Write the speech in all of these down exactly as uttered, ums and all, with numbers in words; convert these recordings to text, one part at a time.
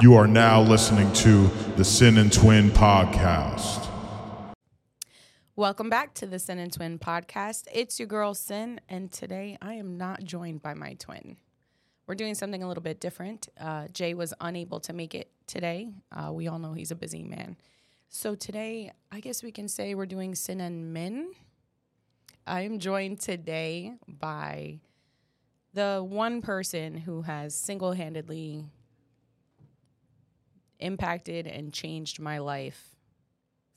You are now listening to the Sin and Twin Podcast. Welcome back to the Sin and Twin Podcast. It's your girl, Sin, and today I am not joined by my twin. We're doing something a little bit different. Uh, Jay was unable to make it today. Uh, we all know he's a busy man. So today, I guess we can say we're doing Sin and Men. I am joined today by the one person who has single-handedly impacted and changed my life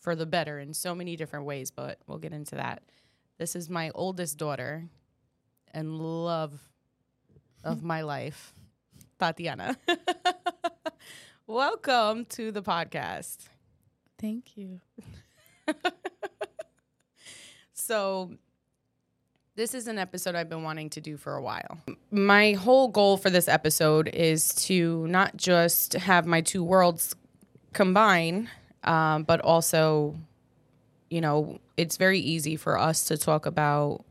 for the better in so many different ways, but we'll get into that. This is my oldest daughter and love of my life, Tatiana. Welcome to the podcast. Thank you. So this is an episode I've been wanting to do for a while. My whole goal for this episode is to not just have my two worlds combine, um, but also, you know, it's very easy for us to talk about,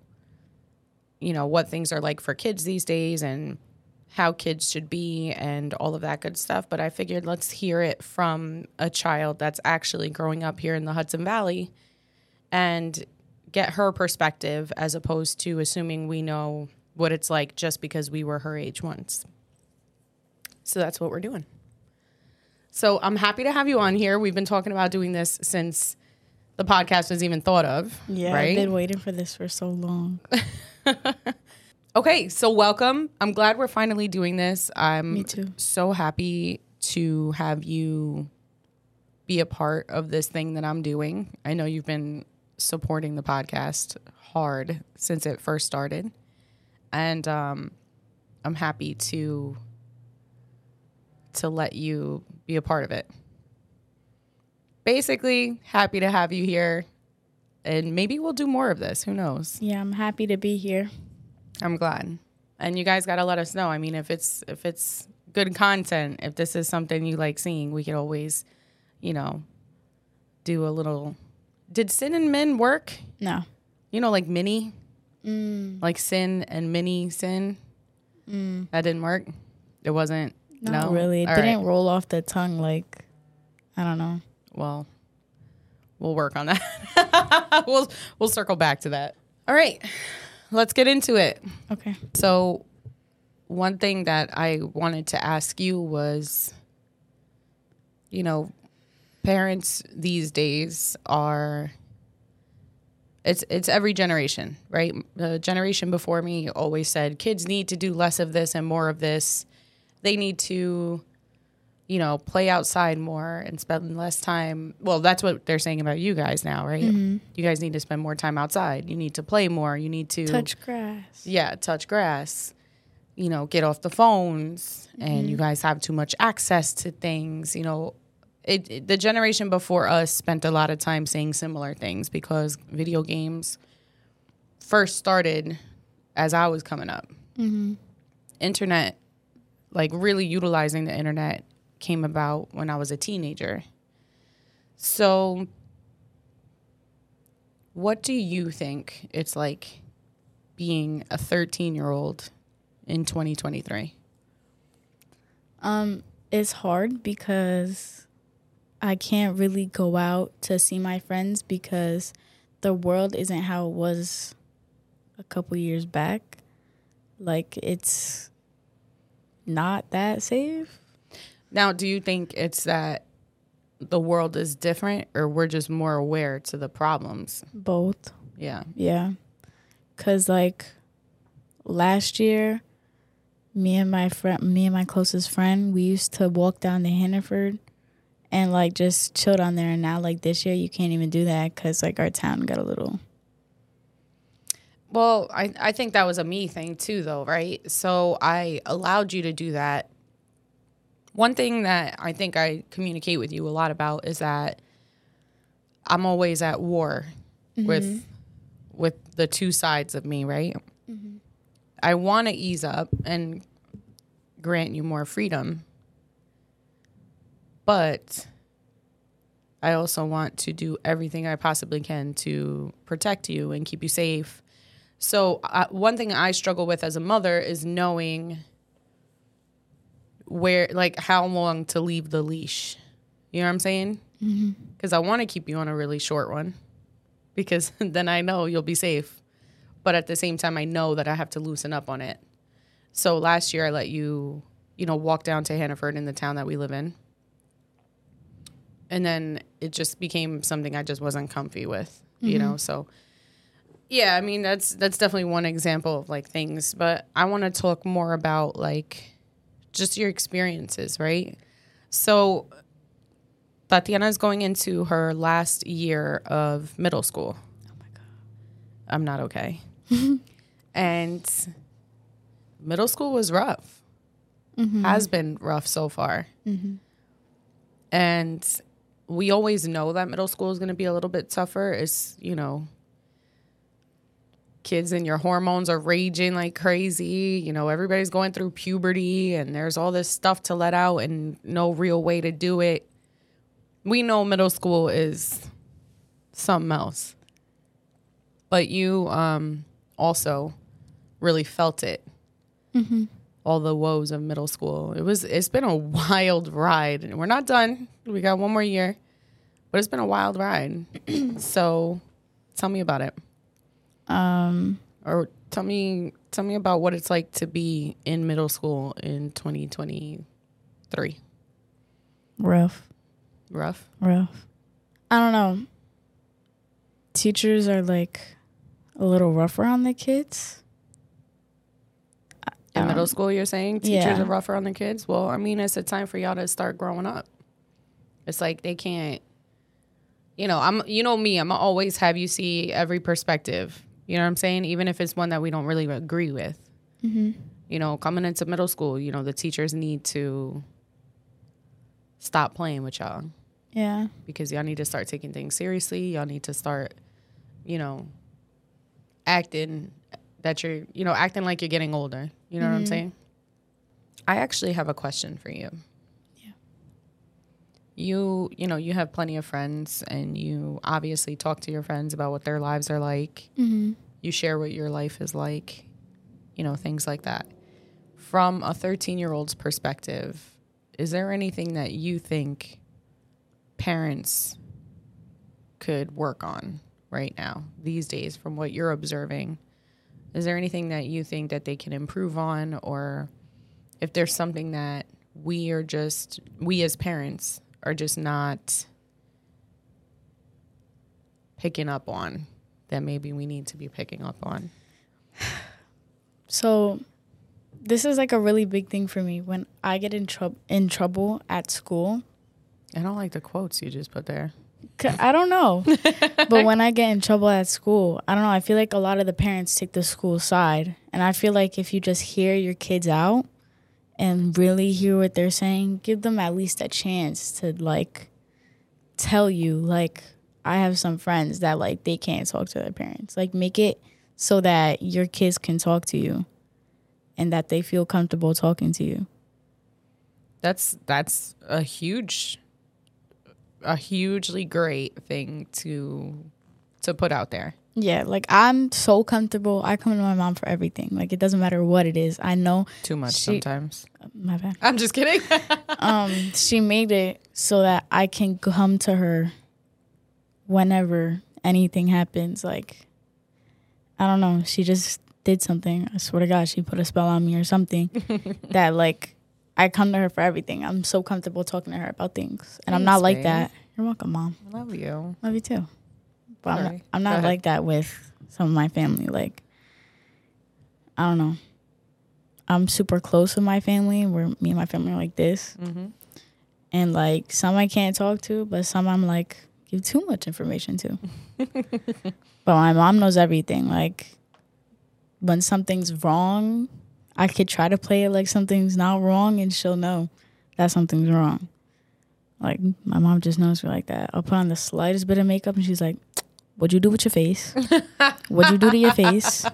you know, what things are like for kids these days and how kids should be and all of that good stuff. But I figured let's hear it from a child that's actually growing up here in the Hudson Valley and get her perspective as opposed to assuming we know what it's like just because we were her age once. So that's what we're doing. So I'm happy to have you on here. We've been talking about doing this since the podcast was even thought of. Yeah, right? I've been waiting for this for so long. Okay, so welcome. I'm glad we're finally doing this. I'm Me too. so happy to have you be a part of this thing that I'm doing. I know you've been supporting the podcast hard since it first started. And um, I'm happy to to let you be a part of it. Basically, happy to have you here. And maybe we'll do more of this. Who knows? Yeah, I'm happy to be here. I'm glad. And you guys got to let us know. I mean, if it's if it's good content, if this is something you like seeing, we could always, you know, do a little... Did Sin and Men work? No. You know, like mini? Mm. Like Sin and Mini Sin? Mm. That didn't work? It wasn't? Not no? really. It All didn't right. roll off the tongue like, I don't know. Well, we'll work on that. we'll we'll circle back to that. All right. Let's get into it. Okay. So one thing that I wanted to ask you was, you know, parents these days are, it's it's every generation, right? The generation before me always said kids need to do less of this and more of this. They need to, you know, play outside more and spend less time. Well, that's what they're saying about you guys now, right? Mm-hmm. You guys need to spend more time outside. You need to play more. You need to touch grass. Yeah, touch grass. You know, get off the phones. Mm-hmm. And you guys have too much access to things, you know. It, it, the generation before us spent a lot of time saying similar things because video games first started as I was coming up. Mm-hmm. Internet, like really utilizing the internet, came about when I was a teenager. So what do you think it's like being a thirteen-year-old in twenty twenty-three? Um, it's hard because... I can't really go out to see my friends because the world isn't how it was a couple years back. Like, it's not that safe. Now, do you think it's that the world is different or we're just more aware to the problems? Both. Yeah. Yeah. Because, like, last year, me and my friend, me and my closest friend, we used to walk down to Hannaford and, like, just chilled on there. And now, like, this year, you can't even do that because, like, our town got a little... Well, I, I think that was a me thing, too, though, right? So I allowed you to do that. One thing that I think I communicate with you a lot about is that I'm always at war mm-hmm. with with the two sides of me, right? Mm-hmm. I want to ease up and grant you more freedom, but I also want to do everything I possibly can to protect you and keep you safe. So uh, one thing I struggle with as a mother is knowing where, like, how long to leave the leash. You know what I'm saying? Because mm-hmm. I want to keep you on a really short one, because then I know you'll be safe. But at the same time, I know that I have to loosen up on it. So last year I let you, you know, walk down to Hannaford in the town that we live in. And then it just became something I just wasn't comfy with, you mm-hmm. know? So, yeah, I mean, that's that's definitely one example of, like, things. But I want to talk more about, like, just your experiences, right? So Tatiana is going into her last year of middle school. Oh, my God. I'm not okay. And middle school was rough. Mm-hmm. Has been rough so far. Mm-hmm. And we always know that middle school is going to be a little bit tougher. It's, you know, kids and your hormones are raging like crazy. You know, everybody's going through puberty and there's all this stuff to let out and no real way to do it. We know middle school is something else. But you um, also really felt it. Mm-hmm. All the woes of middle school. It was, it's been a wild ride. And we're not done. We got one more year. But it's been a wild ride. So tell me about it. Um, or tell me tell me about what it's like to be in middle school in twenty twenty-three. Rough. Rough? Rough. I don't know. Teachers are, like, a little rough around the kids. In middle school, you're saying teachers yeah. are rougher on the kids? Well, I mean, it's a time for y'all to start growing up. It's like they can't, you know, I'm, you know me, I'm gonna always have you see every perspective. You know what I'm saying? Even if it's one that we don't really agree with. Mm-hmm. You know, coming into middle school, you know, the teachers need to stop playing with y'all. Yeah. Because y'all need to start taking things seriously. Y'all need to start, you know, acting that you're, you know, acting like you're getting older. You know mm-hmm. what I'm saying? I actually have a question for you. Yeah. You, you know, you have plenty of friends and you obviously talk to your friends about what their lives are like. Mm-hmm. You share what your life is like, you know, things like that. From a thirteen-year-old's perspective, is there anything that you think parents could work on right now, these days, from what you're observing? Is there anything that you think that they can improve on, or if there's something that we are just, we as parents are just not picking up on that maybe we need to be picking up on? So this is like a really big thing for me. When I get in, tru- in trouble at school. I don't like the quotes you just put there. I don't know. But when I get in trouble at school, I don't know. I feel like a lot of the parents take the school side. And I feel like if you just hear your kids out and really hear what they're saying, give them at least a chance to, like, tell you. Like, I have some friends that, like, they can't talk to their parents. Like, make it so that your kids can talk to you and that they feel comfortable talking to you. That's that's a huge... a hugely great thing to to put out there. Yeah, like, I'm so comfortable. I come to my mom for everything. Like, it doesn't matter what it is. I know too much she, sometimes. My bad. I'm just kidding. um, she made it so that I can come to her whenever anything happens. Like, I don't know. She just did something. I swear to God, she put a spell on me or something that, like, I come to her for everything. I'm so comfortable talking to her about things. And Thanks, I'm not like babe. that. You're welcome, Mom. I love you. Love you, too. But Sorry. I'm not, I'm not like that with some of my family. Like, I don't know. I'm super close with my family. Where me and my family are like this. Mm-hmm. And, like, some I can't talk to, but some I'm, like, give too much information to. But my mom knows everything. Like, when something's wrong, I could try to play it like something's not wrong, and she'll know that something's wrong. Like, my mom just knows me like that. I'll put on the slightest bit of makeup, and she's like, what'd you do with your face? What'd you do to your face?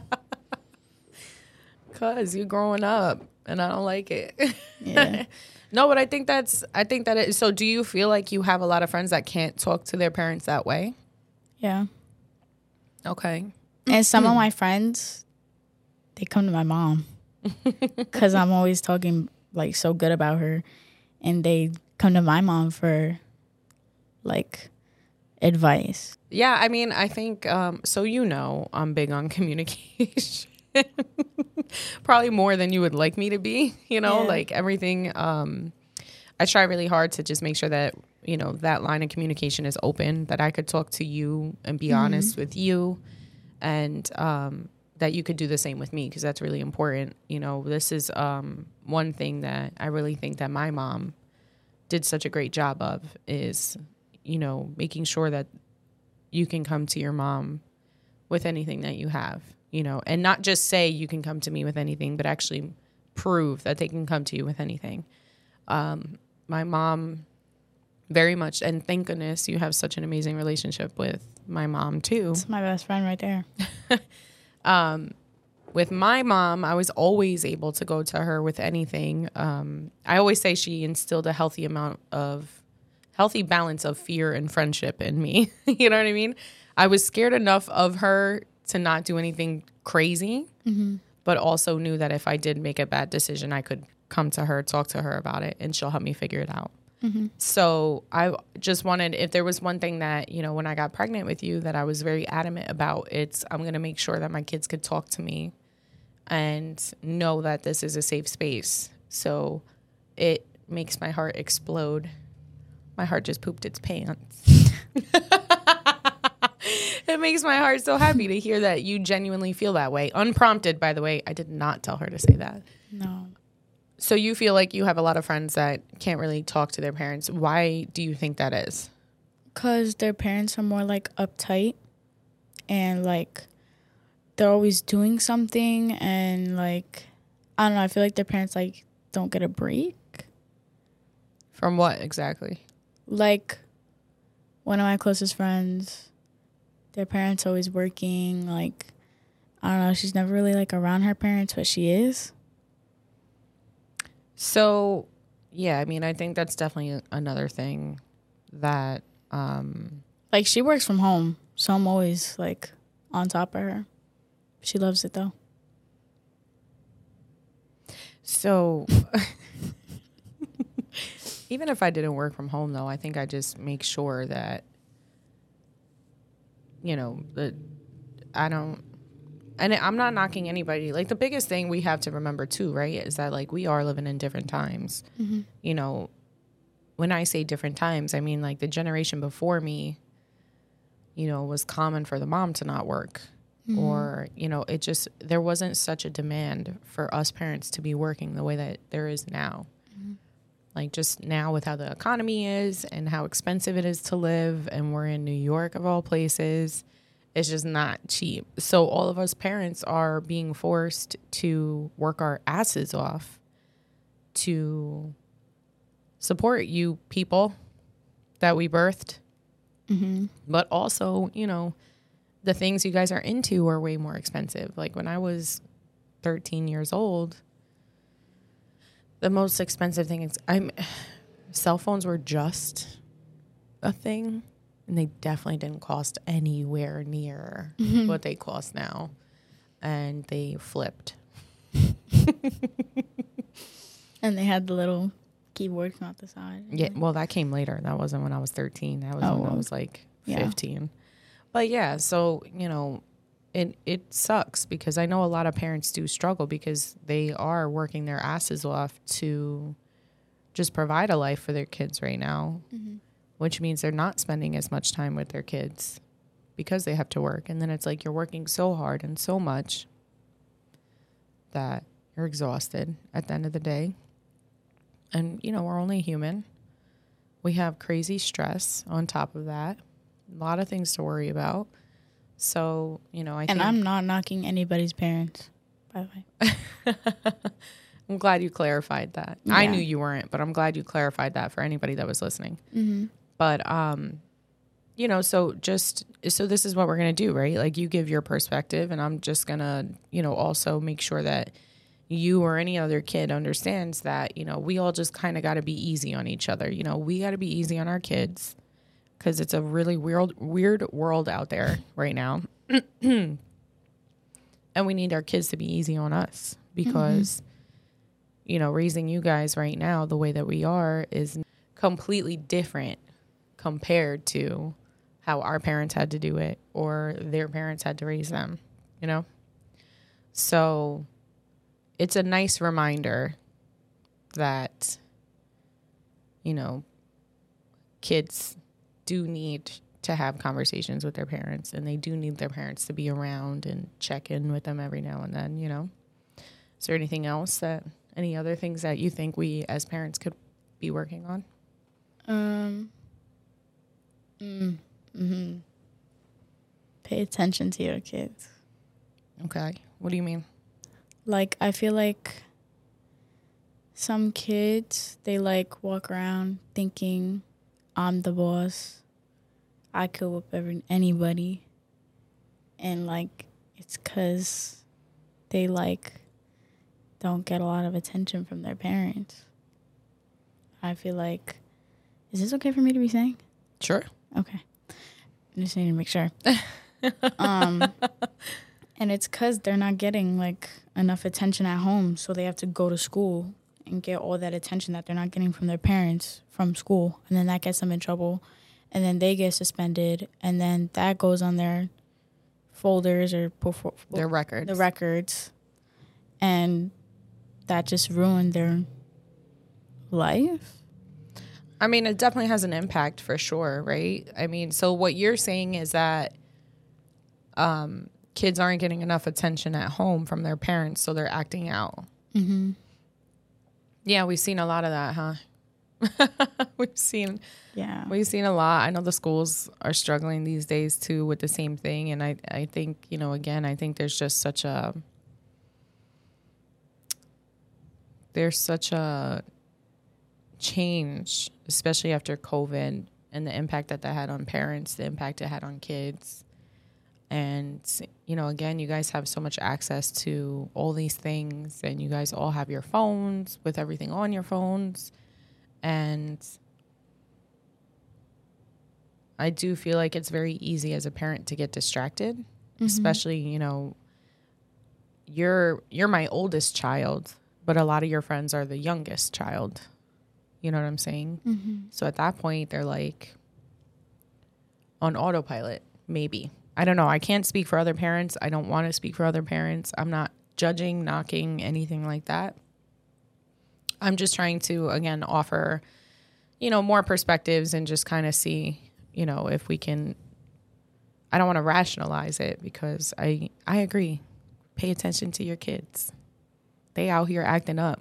Because you're growing up, and I don't like it. Yeah. No, but I think that's, I think that it, so do you feel like you have a lot of friends that can't talk to their parents that way? Yeah. Okay. And some of my friends, they come to my mom. Because I'm always talking like so good about her, and they come to my mom for like advice. Yeah, I mean, I think um, so. You know, I'm big on communication, probably more than you would like me to be. You know, yeah. like everything. Um, I try really hard to just make sure that you know that line of communication is open, that I could talk to you and be mm-hmm. honest with you, and um, that you could do the same with me, because that's really important. You know, this is um, one thing that I really think that my mom did such a great job of is, you know, making sure that you can come to your mom with anything that you have, you know, and not just say you can come to me with anything, but actually prove that they can come to you with anything. Um, my mom very much, and thank goodness you have such an amazing relationship with my mom too. It's my best friend right there. um, with my mom, I was always able to go to her with anything. Um, I always say she instilled a healthy amount of healthy balance of fear and friendship in me. You know what I mean? I was scared enough of her to not do anything crazy, mm-hmm. but also knew that if I did make a bad decision, I could come to her, talk to her about it, and she'll help me figure it out. Mm-hmm. So I just wanted, if there was one thing that, you know, when I got pregnant with you that I was very adamant about, it's I'm going to make sure that my kids could talk to me and know that this is a safe space. So it makes my heart explode. My heart just pooped its pants. It makes my heart so happy to hear that you genuinely feel that way. Unprompted, by the way. I did not tell her to say that. No. So you feel like you have a lot of friends that can't really talk to their parents. Why do you think that is? Because their parents are more, like, uptight. And, like, they're always doing something. And, like, I don't know. I feel like their parents, like, don't get a break. From what exactly? Like, one of my closest friends, their parents always working. Like, I don't know, she's never really, like, around her parents, but she is. So, yeah, I mean, I think that's definitely another thing that... Um, like, she works from home, so I'm always, like, on top of her. She loves it, though. So... Even if I didn't work from home, though, I think I just make sure that, you know, that I don't, and I'm not knocking anybody. Like, the biggest thing we have to remember, too, right, is that, like, we are living in different times. Mm-hmm. You know, when I say different times, I mean, like, the generation before me, you know, was common for the mom to not work. Mm-hmm. Or, you know, it just, there wasn't such a demand for us parents to be working the way that there is now. Mm-hmm. Like, just now with how the economy is and how expensive it is to live, and we're in New York of all places, it's just not cheap. So all of us parents are being forced to work our asses off to support you people that we birthed. Mm-hmm. But also, you know, the things you guys are into are way more expensive. Like, when I was thirteen years old, the most expensive thing is I'm cell phones were just a thing, and they definitely didn't cost anywhere near mm-hmm. what they cost now, and they flipped. And they had the little keyboards on the side. Yeah, well, that came later. That wasn't when I was thirteen. That was oh, when I was like fifteen. Yeah. But yeah, so, you know, It it sucks because I know a lot of parents do struggle because they are working their asses off to just provide a life for their kids right now, mm-hmm. which means they're not spending as much time with their kids because they have to work. And then it's like you're working so hard and so much that you're exhausted at the end of the day. And, you know, we're only human. We have crazy stress on top of that. A lot of things to worry about. So, you know, I and think... And I'm not knocking anybody's parents, by the way. I'm glad you clarified that. Yeah. I knew you weren't, but I'm glad you clarified that for anybody that was listening. Mm-hmm. But, um, you know, so just... So this is what we're going to do, right? Like, you give your perspective, and I'm just going to, you know, also make sure that you or any other kid understands that, you know, we all just kind of got to be easy on each other. You know, we got to be easy on our kids. Because it's a really weird weird world out there right now. And we need our kids to be easy on us because, mm-hmm. you know, raising you guys right now the way that we are is completely different compared to how our parents had to do it or their parents had to raise them, you know? So it's a nice reminder that, you know, kids do need to have conversations with their parents, and they do need their parents to be around and check in with them every now and then, you know? Is there anything else that, any other things that you think we as parents could be working on? Um. Mm, mm-hmm. Pay attention to your kids. Okay. What do you mean? Like, I feel like some kids, they like walk around thinking, I'm the boss. I could whip every, anybody. And like, it's 'cause they like don't get a lot of attention from their parents. I feel like, is this okay for me to be saying? Sure. Okay. I just need to make sure. um, and it's because they're not getting, like, enough attention at home, so they have to go to school and get all that attention that they're not getting from their parents from school, and then that gets them in trouble, and then they get suspended, and then that goes on their folders or... Perfor- their records. The records. And that just ruined their life. I mean, it definitely has an impact for sure, right? I mean, so what you're saying is that um, kids aren't getting enough attention at home from their parents, so they're acting out. Mm-hmm. Yeah, we've seen a lot of that, huh? we've seen, yeah, we've seen a lot. I know the schools are struggling these days too with the same thing, and I, I think, you know, again, I think there's just such a, there's such a change, especially after COVID, and the impact that that had on parents, the impact it had on kids. And, you know, again, you guys have so much access to all these things, and you guys all have your phones with everything on your phones. And I do feel like it's very easy as a parent to get distracted, mm-hmm. especially, you know, you're you're my oldest child, but a lot of your friends are the youngest child. You know what I'm saying? Mm-hmm. So at that point, they're like on autopilot, maybe. I don't know. I can't speak for other parents. I don't want to speak for other parents. I'm not judging, knocking, anything like that. I'm just trying to, again, offer, you know, more perspectives and just kind of see, you know, if we can. I don't want to rationalize it because I, I agree. Pay attention to your kids. They out here acting up.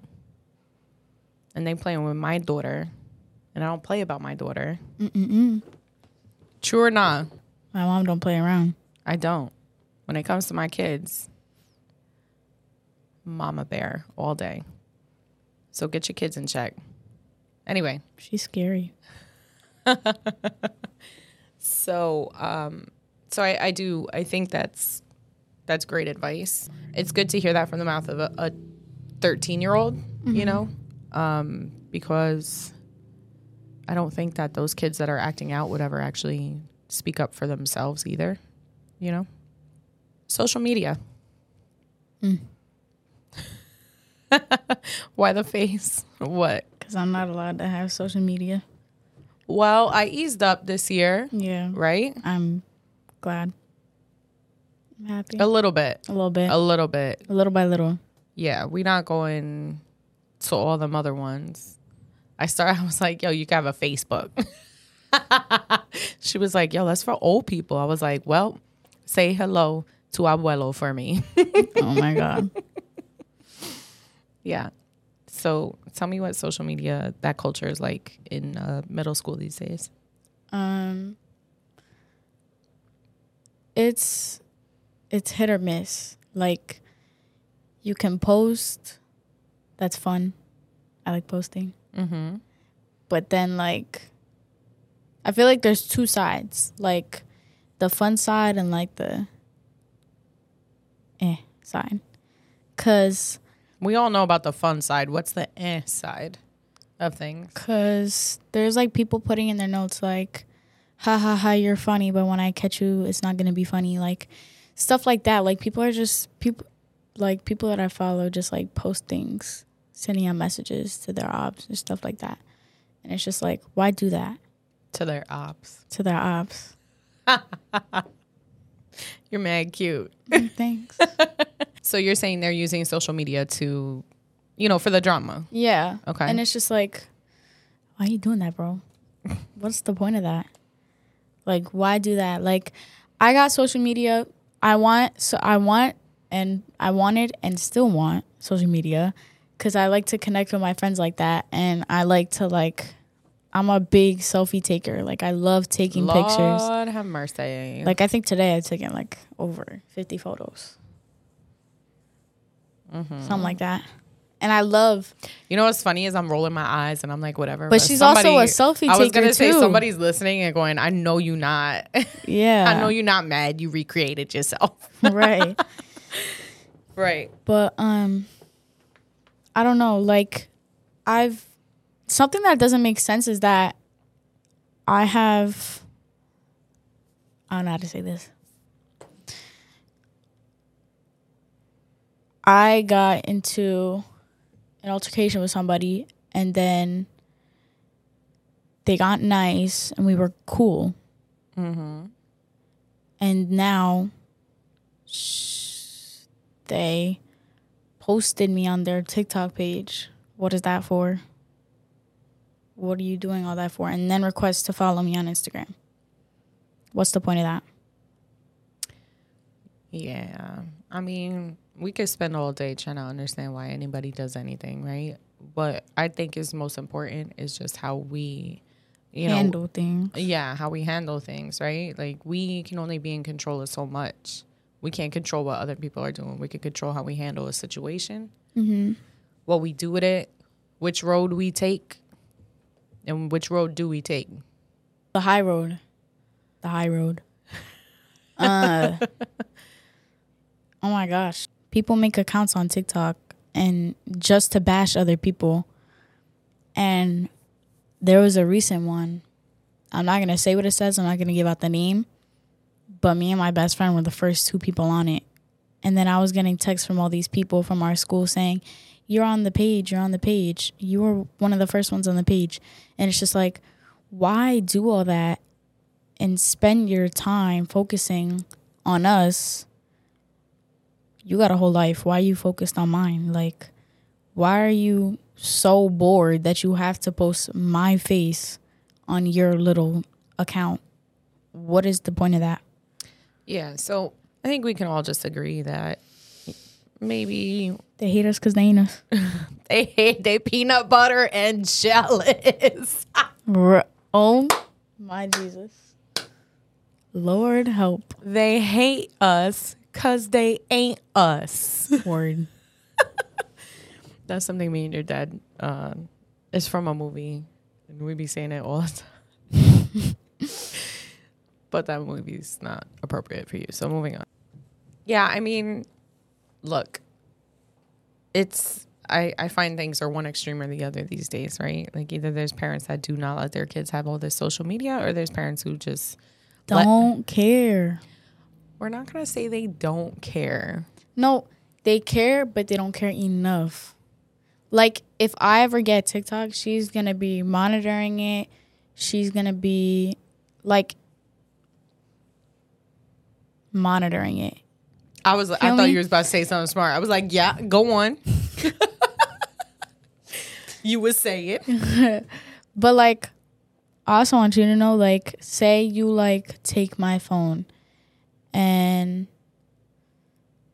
And they playing with my daughter, and I don't play about my daughter. Mm-mm-mm. True or not? My mom don't play around. I don't. When it comes to my kids, mama bear all day. So get your kids in check. Anyway. She's scary. so um, so I, I do, I think that's, that's great advice. It's good to hear that from the mouth of a thirteen-year-old, mm-hmm. you know? Um, because I don't think that those kids that are acting out would ever actually speak up for themselves either, you know? Social media. Mm. Why the face? What? Because I'm not allowed to have social media. Well, I eased up this year. Yeah. Right? I'm glad. I'm happy. A little bit. A little bit. A little bit. A little by little. Yeah, we're not going... to all them other ones. I started, I was like, yo, you can have a Facebook. She was like, yo, that's for old people. I was like, well, say hello to abuelo for me. Oh my God. Yeah. So tell me what social media, that culture is like in uh, middle school these days. Um, it's, it's hit or miss. Like, you can post... That's fun. I like posting. Mm-hmm. But then, like, I feel like there's two sides. Like, the fun side and, like, the eh side. Because... we all know about the fun side. What's the eh side of things? Because there's, like, people putting in their notes, like, ha, ha, ha, you're funny, but when I catch you, it's not going to be funny. Like, stuff like that. Like, people are just... people. Like, people that I follow just, like, post things sending out messages to their ops and stuff like that. And it's just like, why do that? To their ops. To their ops. You're mad cute. Thanks. So you're saying they're using social media to, you know, for the drama. Yeah. Okay. And it's just like, why are you doing that, bro? What's the point of that? Like, why do that? Like, I got social media. I want, so I want, and I wanted and still want social media because I like to connect with my friends like that. And I like to, like, I'm a big selfie taker. Like, I love taking Lord pictures. Lord have mercy. Like, I think today I've taken, like, over fifty photos. Mm-hmm. Something like that. And I love... You know what's funny is I'm rolling my eyes and I'm like, whatever. But, but she's somebody, also a selfie taker, too. I was going to say, somebody's listening and going, I know you not. Yeah. I know you're not mad. You recreated yourself. Right. Right. But, um, I don't know. Like, I've... Something that doesn't make sense is that I have... I don't know how to say this. I got into an altercation with somebody, and then they got nice, and we were cool. Mm-hmm. And now sh- they posted me on their TikTok page. What is that for? What are you doing all that for? And then request to follow me on Instagram. What's the point of that? Yeah. I mean... We could spend all day trying to understand why anybody does anything, right? What I think is most important is just how we, you know, handle things. Yeah, how we handle things, right? Like, we can only be in control of so much. We can't control what other people are doing. We can control how we handle a situation, mm-hmm. what we do with it, which road we take, and which road do we take? The high road. The high road. Uh, oh, my gosh. People make accounts on TikTok and just to bash other people. And there was a recent one. I'm not going to say what it says. I'm not going to give out the name. But me and my best friend were the first two people on it. And then I was getting texts from all these people from our school saying, you're on the page. You're on the page. You were one of the first ones on the page. And it's just like, why do all that and spend your time focusing on us? You got a whole life. Why are you focused on mine? Like, why are you so bored that you have to post my face on your little account? What is the point of that? Yeah, so I think we can all just agree that maybe... They hate us because they ain't us. They hate they peanut butter and jealous. Oh, my Jesus. Lord help. They hate us. Because they ain't us. Word. That's something me and your dad, uh, it's from a movie. And we be saying it all the time. But that movie's not appropriate for you. So moving on. Yeah, I mean, look. It's, I, I find things are one extreme or the other these days, right? Like, either there's parents that do not let their kids have all this social media, or there's parents who just... Don't let- care. We're not going to say they don't care. No, they care, but they don't care enough. Like, if I ever get TikTok, she's going to be monitoring it. She's going to be, like, monitoring it. I was. Feel I me? Thought you was about to say something smart. I was like, yeah, go on. You would say it. But, like, I also want you to know, like, say you, like, take my phone and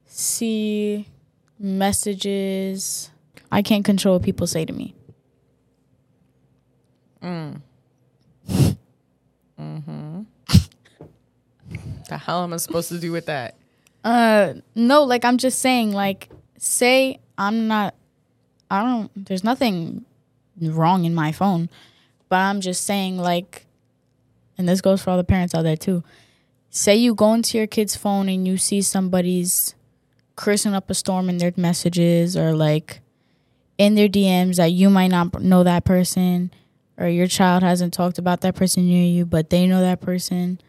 see messages. I can't control what people say to me. Mm. Mm-hmm. The hell am I supposed to do with that? Uh, no, like, I'm just saying, like, say I'm not, I don't, there's nothing wrong in my phone, but I'm just saying, like, and this goes for all the parents out there, too. Say you go into your kid's phone and you see somebody's cursing up a storm in their messages or, like, in their D Ms that you might not know that person, or your child hasn't talked about that person near you, but they know that person.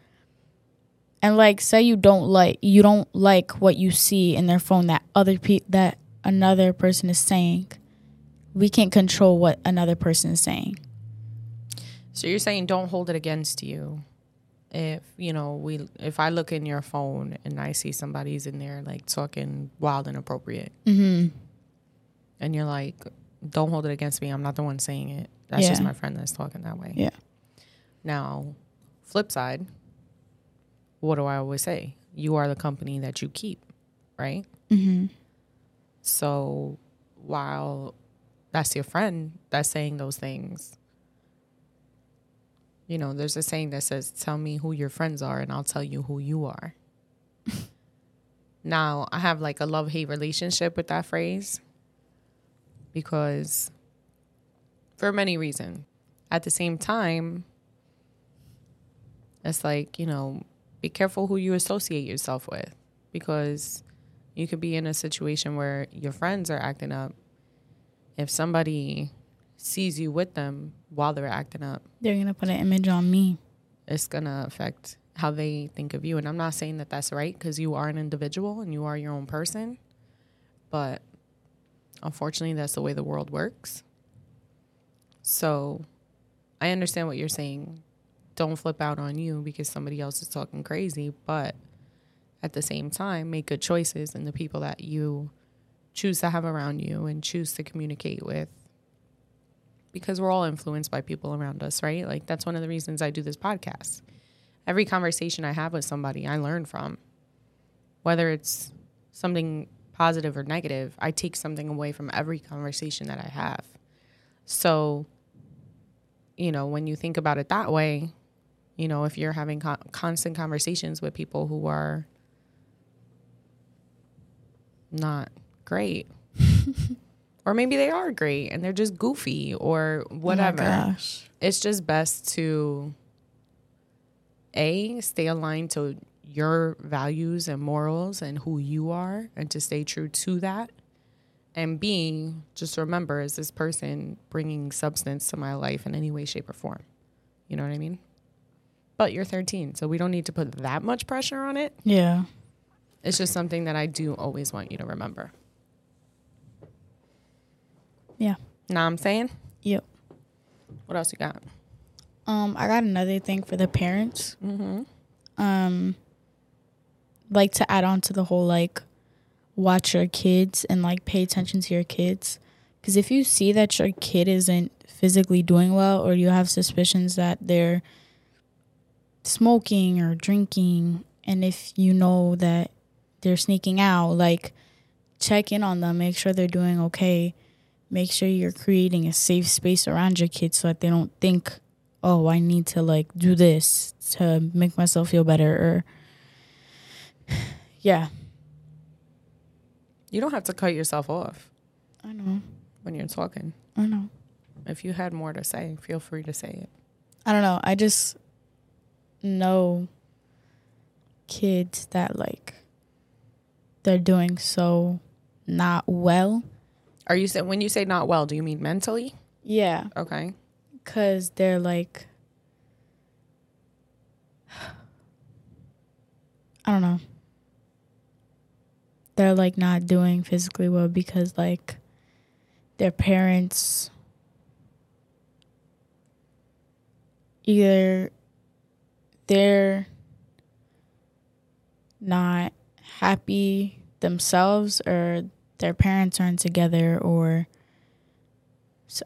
And, like, say you don't like you don't like what you see in their phone that other pe- that another person is saying. we can't control what another person is saying. So you're saying don't hold it against you. If, you know, we, if I look in your phone and I see somebody's in there, like, talking wild and inappropriate, mm-hmm. and you're like, don't hold it against me. I'm not the one saying it. That's yeah. just my friend that's talking that way. Yeah. Now, flip side, what do I always say? You are the company that you keep, right? Mm-hmm. So while that's your friend that's saying those things, you know, there's a saying that says, tell me who your friends are and I'll tell you who you are. Now, I have like a love-hate relationship with that phrase because for many reasons. At the same time, it's like, you know, be careful who you associate yourself with because you could be in a situation where your friends are acting up. If somebody sees you with them while they're acting up, they're going to put an image on me. It's going to affect how they think of you. And I'm not saying that that's right because you are an individual and you are your own person. But unfortunately, that's the way the world works. So I understand what you're saying. Don't flip out on you because somebody else is talking crazy. But at the same time, make good choices in the people that you choose to have around you and choose to communicate with. Because we're all influenced by people around us, right? Like, that's one of the reasons I do this podcast. Every conversation I have with somebody, I learn from. Whether it's something positive or negative, I take something away from every conversation that I have. So, you know, when you think about it that way, you know, if you're having con- constant conversations with people who are not great, or maybe they are great and they're just goofy or whatever. Oh my gosh. It's just best to, A, stay aligned to your values and morals and who you are and to stay true to that. And B, just remember, is this person bringing substance to my life in any way, shape, or form? You know what I mean? But you're thirteen, so we don't need to put that much pressure on it. Yeah. It's just something that I do always want you to remember. Yeah. Know what I'm saying? Yep. What else you got? Um, I got another thing for the parents. Mm-hmm. Um, like to add on to the whole, like, watch your kids and, like, pay attention to your kids. Because if you see that your kid isn't physically doing well or you have suspicions that they're smoking or drinking, and if you know that they're sneaking out, like, check in on them. Make sure they're doing okay. Make sure you're creating a safe space around your kids so that they don't think, oh, I need to, like, do this to make myself feel better. Or yeah. You don't have to cut yourself off. I know. When you're talking. I know. If you had more to say, feel free to say it. I don't know. I just know kids that, like, they're doing so not well. Are you saying, when you say not well, do you mean mentally? Yeah. Okay. Because they're like, I don't know. They're like not doing physically well because, like, their parents either they're not happy themselves or their parents aren't together, or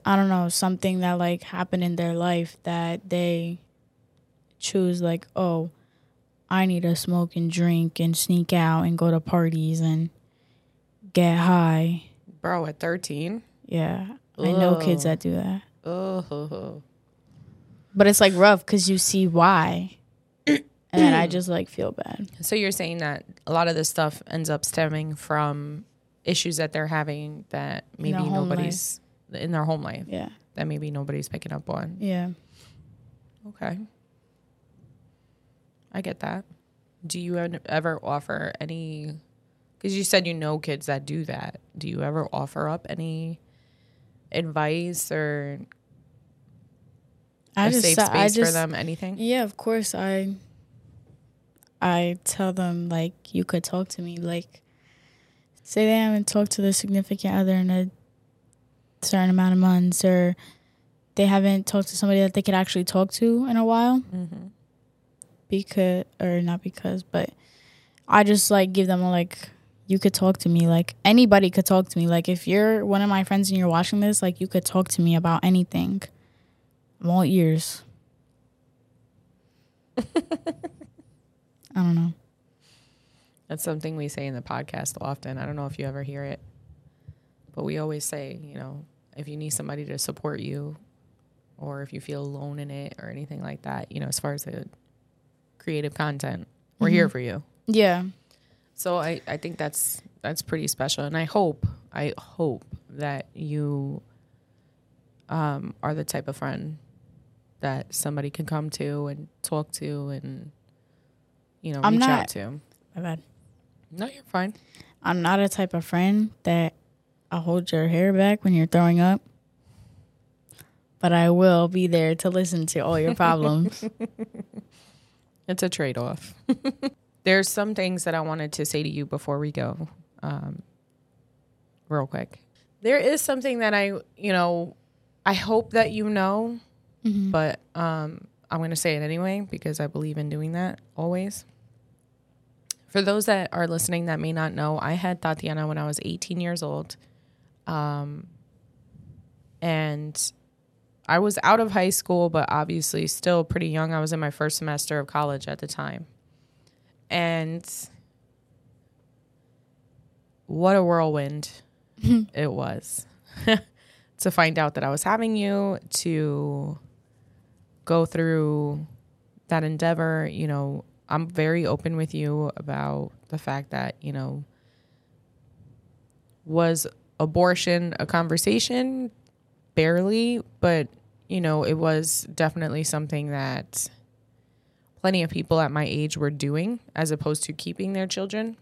I don't know, something that, like, happened in their life that they choose, like, oh, I need to smoke and drink and sneak out and go to parties and get high. Bro, at thirteen? Yeah. Ugh. I know kids that do that. Ugh. But it's, like, rough because you see why. And then I just, like, feel bad. So you're saying that a lot of this stuff ends up stemming from issues that they're having that maybe nobody's life. In their home life. Yeah. That maybe nobody's picking up on. Yeah. Okay. I get that. Do you ever offer any, because you said you know kids that do that. Do you ever offer up any advice or I a just, safe space I just, for them, anything? Yeah, of course. I I tell them, like, you could talk to me. Like, say they haven't talked to their significant other in a certain amount of months, or they haven't talked to somebody that they could actually talk to in a while. Mm-hmm. Because, or not because, but I just, like, give them a, like, you could talk to me. Like, anybody could talk to me. Like, if you're one of my friends and you're watching this, like, you could talk to me about anything. I'm all ears. I don't know. That's something we say in the podcast often. I don't know if you ever hear it, but we always say, you know, if you need somebody to support you, or if you feel alone in it or anything like that, you know, as far as the creative content, we're mm-hmm. here for you. Yeah. So I, I think that's that's pretty special. And I hope, I hope that you um, are the type of friend that somebody can come to and talk to and, you know, I'm reach not, out to. My bad. No, you're fine. I'm not a type of friend that I'll hold your hair back when you're throwing up, but I will be there to listen to all your problems. It's a trade-off. There's some things that I wanted to say to you before we go, um, real quick. There is something that I, you know, I hope that you know, mm-hmm. but um, I'm going to say it anyway because I believe in doing that always. For those that are listening that may not know, I had Tatiana when I was eighteen years old. Um, and I was out of high school, but obviously still pretty young. I was in my first semester of college at the time. And what a whirlwind it was to find out that I was having you, to go through that endeavor. You know, I'm very open with you about the fact that, you know, was abortion a conversation? Barely, but, you know, it was definitely something that plenty of people at my age were doing as opposed to keeping their children.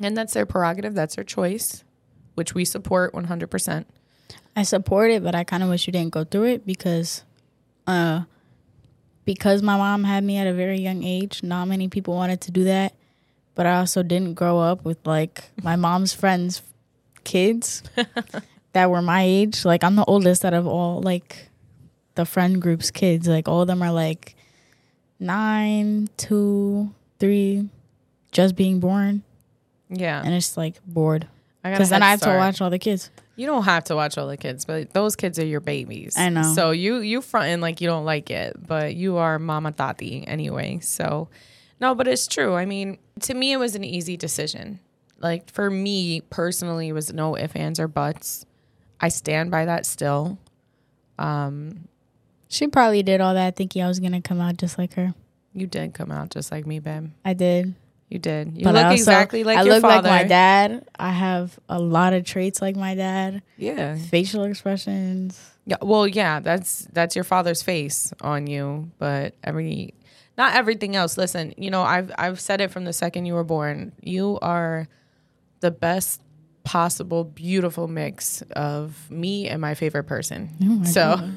And that's their prerogative. That's their choice, which we support one hundred percent. I support it, but I kind of wish you didn't go through it because uh, because my mom had me at a very young age. Not many people wanted to do that. But I also didn't grow up with, like, my mom's friends' kids that were my age. Like, I'm the oldest out of all, like, the friend group's kids. Like, all of them are, like, nine, two, three, just being born. Yeah. And it's like bored. Because then I have start. to watch all the kids. You don't have to watch all the kids, but those kids are your babies. I know. So you, you fronting like you don't like it, but you are Mama Tati anyway. So, no, but it's true. I mean, to me, it was an easy decision. Like, for me personally, it was no ifs, ands, or buts. I stand by that still. Um, She probably did all that thinking I was going to come out just like her. You did come out just like me, babe. I did. You did. You but look also, exactly like I your father. I look like my dad. I have a lot of traits like my dad. Yeah. Facial expressions. Yeah. Well, yeah, that's that's your father's face on you, but every not everything else. Listen, you know, I've I've said it from the second you were born. You are the best possible beautiful mix of me and my favorite person. Oh, so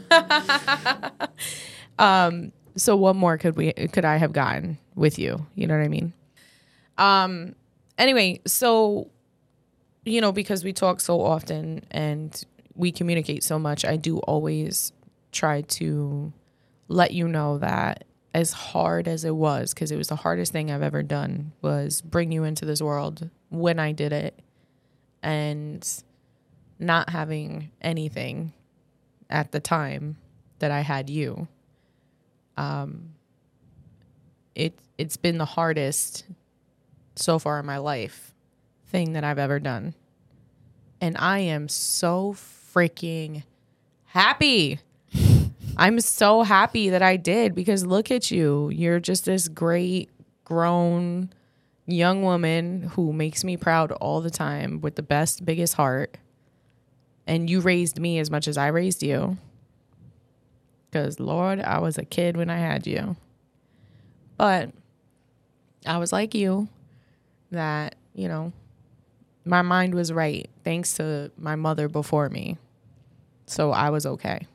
um so what more could we could I have gotten with you? You know what I mean? Um anyway, so, you know, because we talk so often and we communicate so much, I do always try to let you know that as hard as it was, because it was the hardest thing I've ever done, was bring you into this world when I did it. And not having anything at the time that I had you, um, it it's been the hardest so far in my life thing that I've ever done, and I am so freaking happy. I'm so happy that I did, because look at you, you're just this great grown young woman who makes me proud all the time with the best, biggest heart. And you raised me as much as I raised you. Because, Lord, I was a kid when I had you. But I was like you that, you know, my mind was right thanks to my mother before me. So I was okay.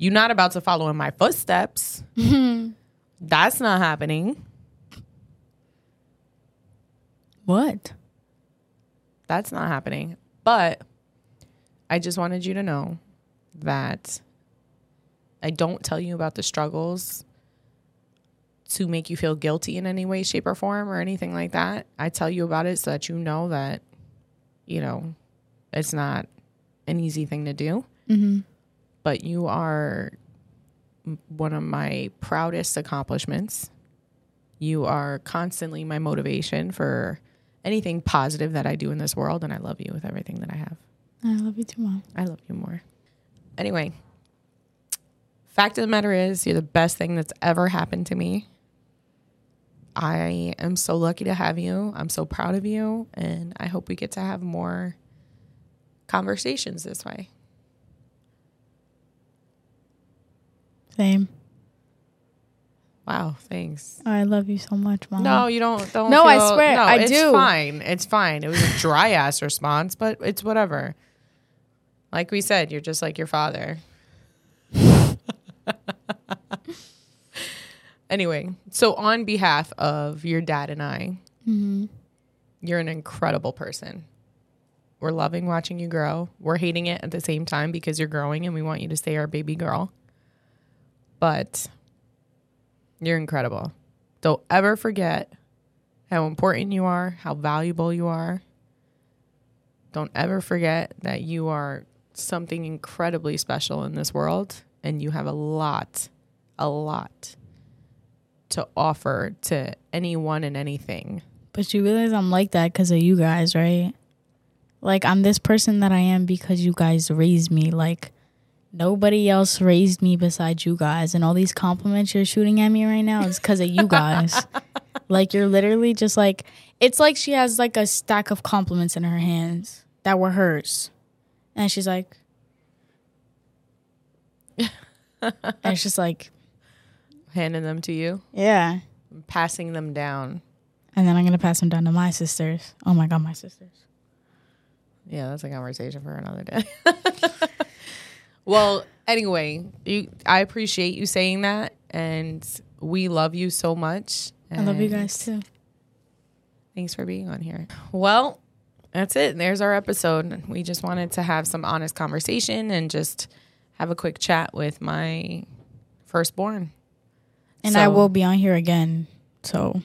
You're not about to follow in my footsteps. Mm-hmm. That's not happening. What? That's not happening. But I just wanted you to know that I don't tell you about the struggles to make you feel guilty in any way, shape, or form or anything like that. I tell you about it so that you know that, you know, it's not an easy thing to do. Mm-hmm. But you are one of my proudest accomplishments. You are constantly my motivation for anything positive that I do in this world, and I love you with everything that I have. I love you too, Mom. I love you more. Anyway, fact of the matter is, you're the best thing that's ever happened to me. I am so lucky to have you. I'm so proud of you, and I hope we get to have more conversations this way. Same. Wow, thanks. I love you so much, Mom. No, you don't. don't no, feel, I swear, no, I it's do. It's fine. It's fine. It was a dry-ass response, but it's whatever. Like we said, you're just like your father. Anyway, so on behalf of your dad and I, mm-hmm. You're an incredible person. We're loving watching you grow. We're hating it at the same time because you're growing, and we want you to stay our baby girl. But you're incredible. Don't ever forget how important you are, how valuable you are. Don't ever forget that you are something incredibly special in this world, and you have a lot, a lot to offer to anyone and anything. But you realize I'm like that because of you guys, right? Like, I'm this person that I am because you guys raised me. Like, nobody else raised me besides you guys, and all these compliments you're shooting at me right now is because of you guys. Like, you're literally just like, it's like she has like a stack of compliments in her hands that were hers, and she's like, and she's like, handing them to you. Yeah, I'm passing them down, and then I'm gonna pass them down to my sisters. Oh my God, my sisters. Yeah, that's a conversation for another day. Well, anyway, you, I appreciate you saying that, and we love you so much. I love you guys, too. Thanks for being on here. Well, that's it. There's our episode. We just wanted to have some honest conversation and just have a quick chat with my firstborn. And so, I will be on here again, so.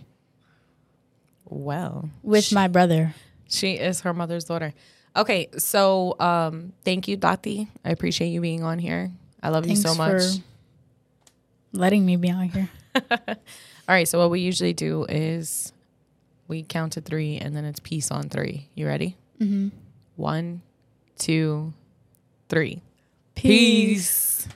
Well. With she, my brother. She is her mother's daughter. Okay, so um, thank you, Tati. I appreciate you being on here. I love Thanks you so much. For letting me be on here. All right, so what we usually do is we count to three, and then it's peace on three. You ready? Mm-hmm. One, two, three. Peace. Peace.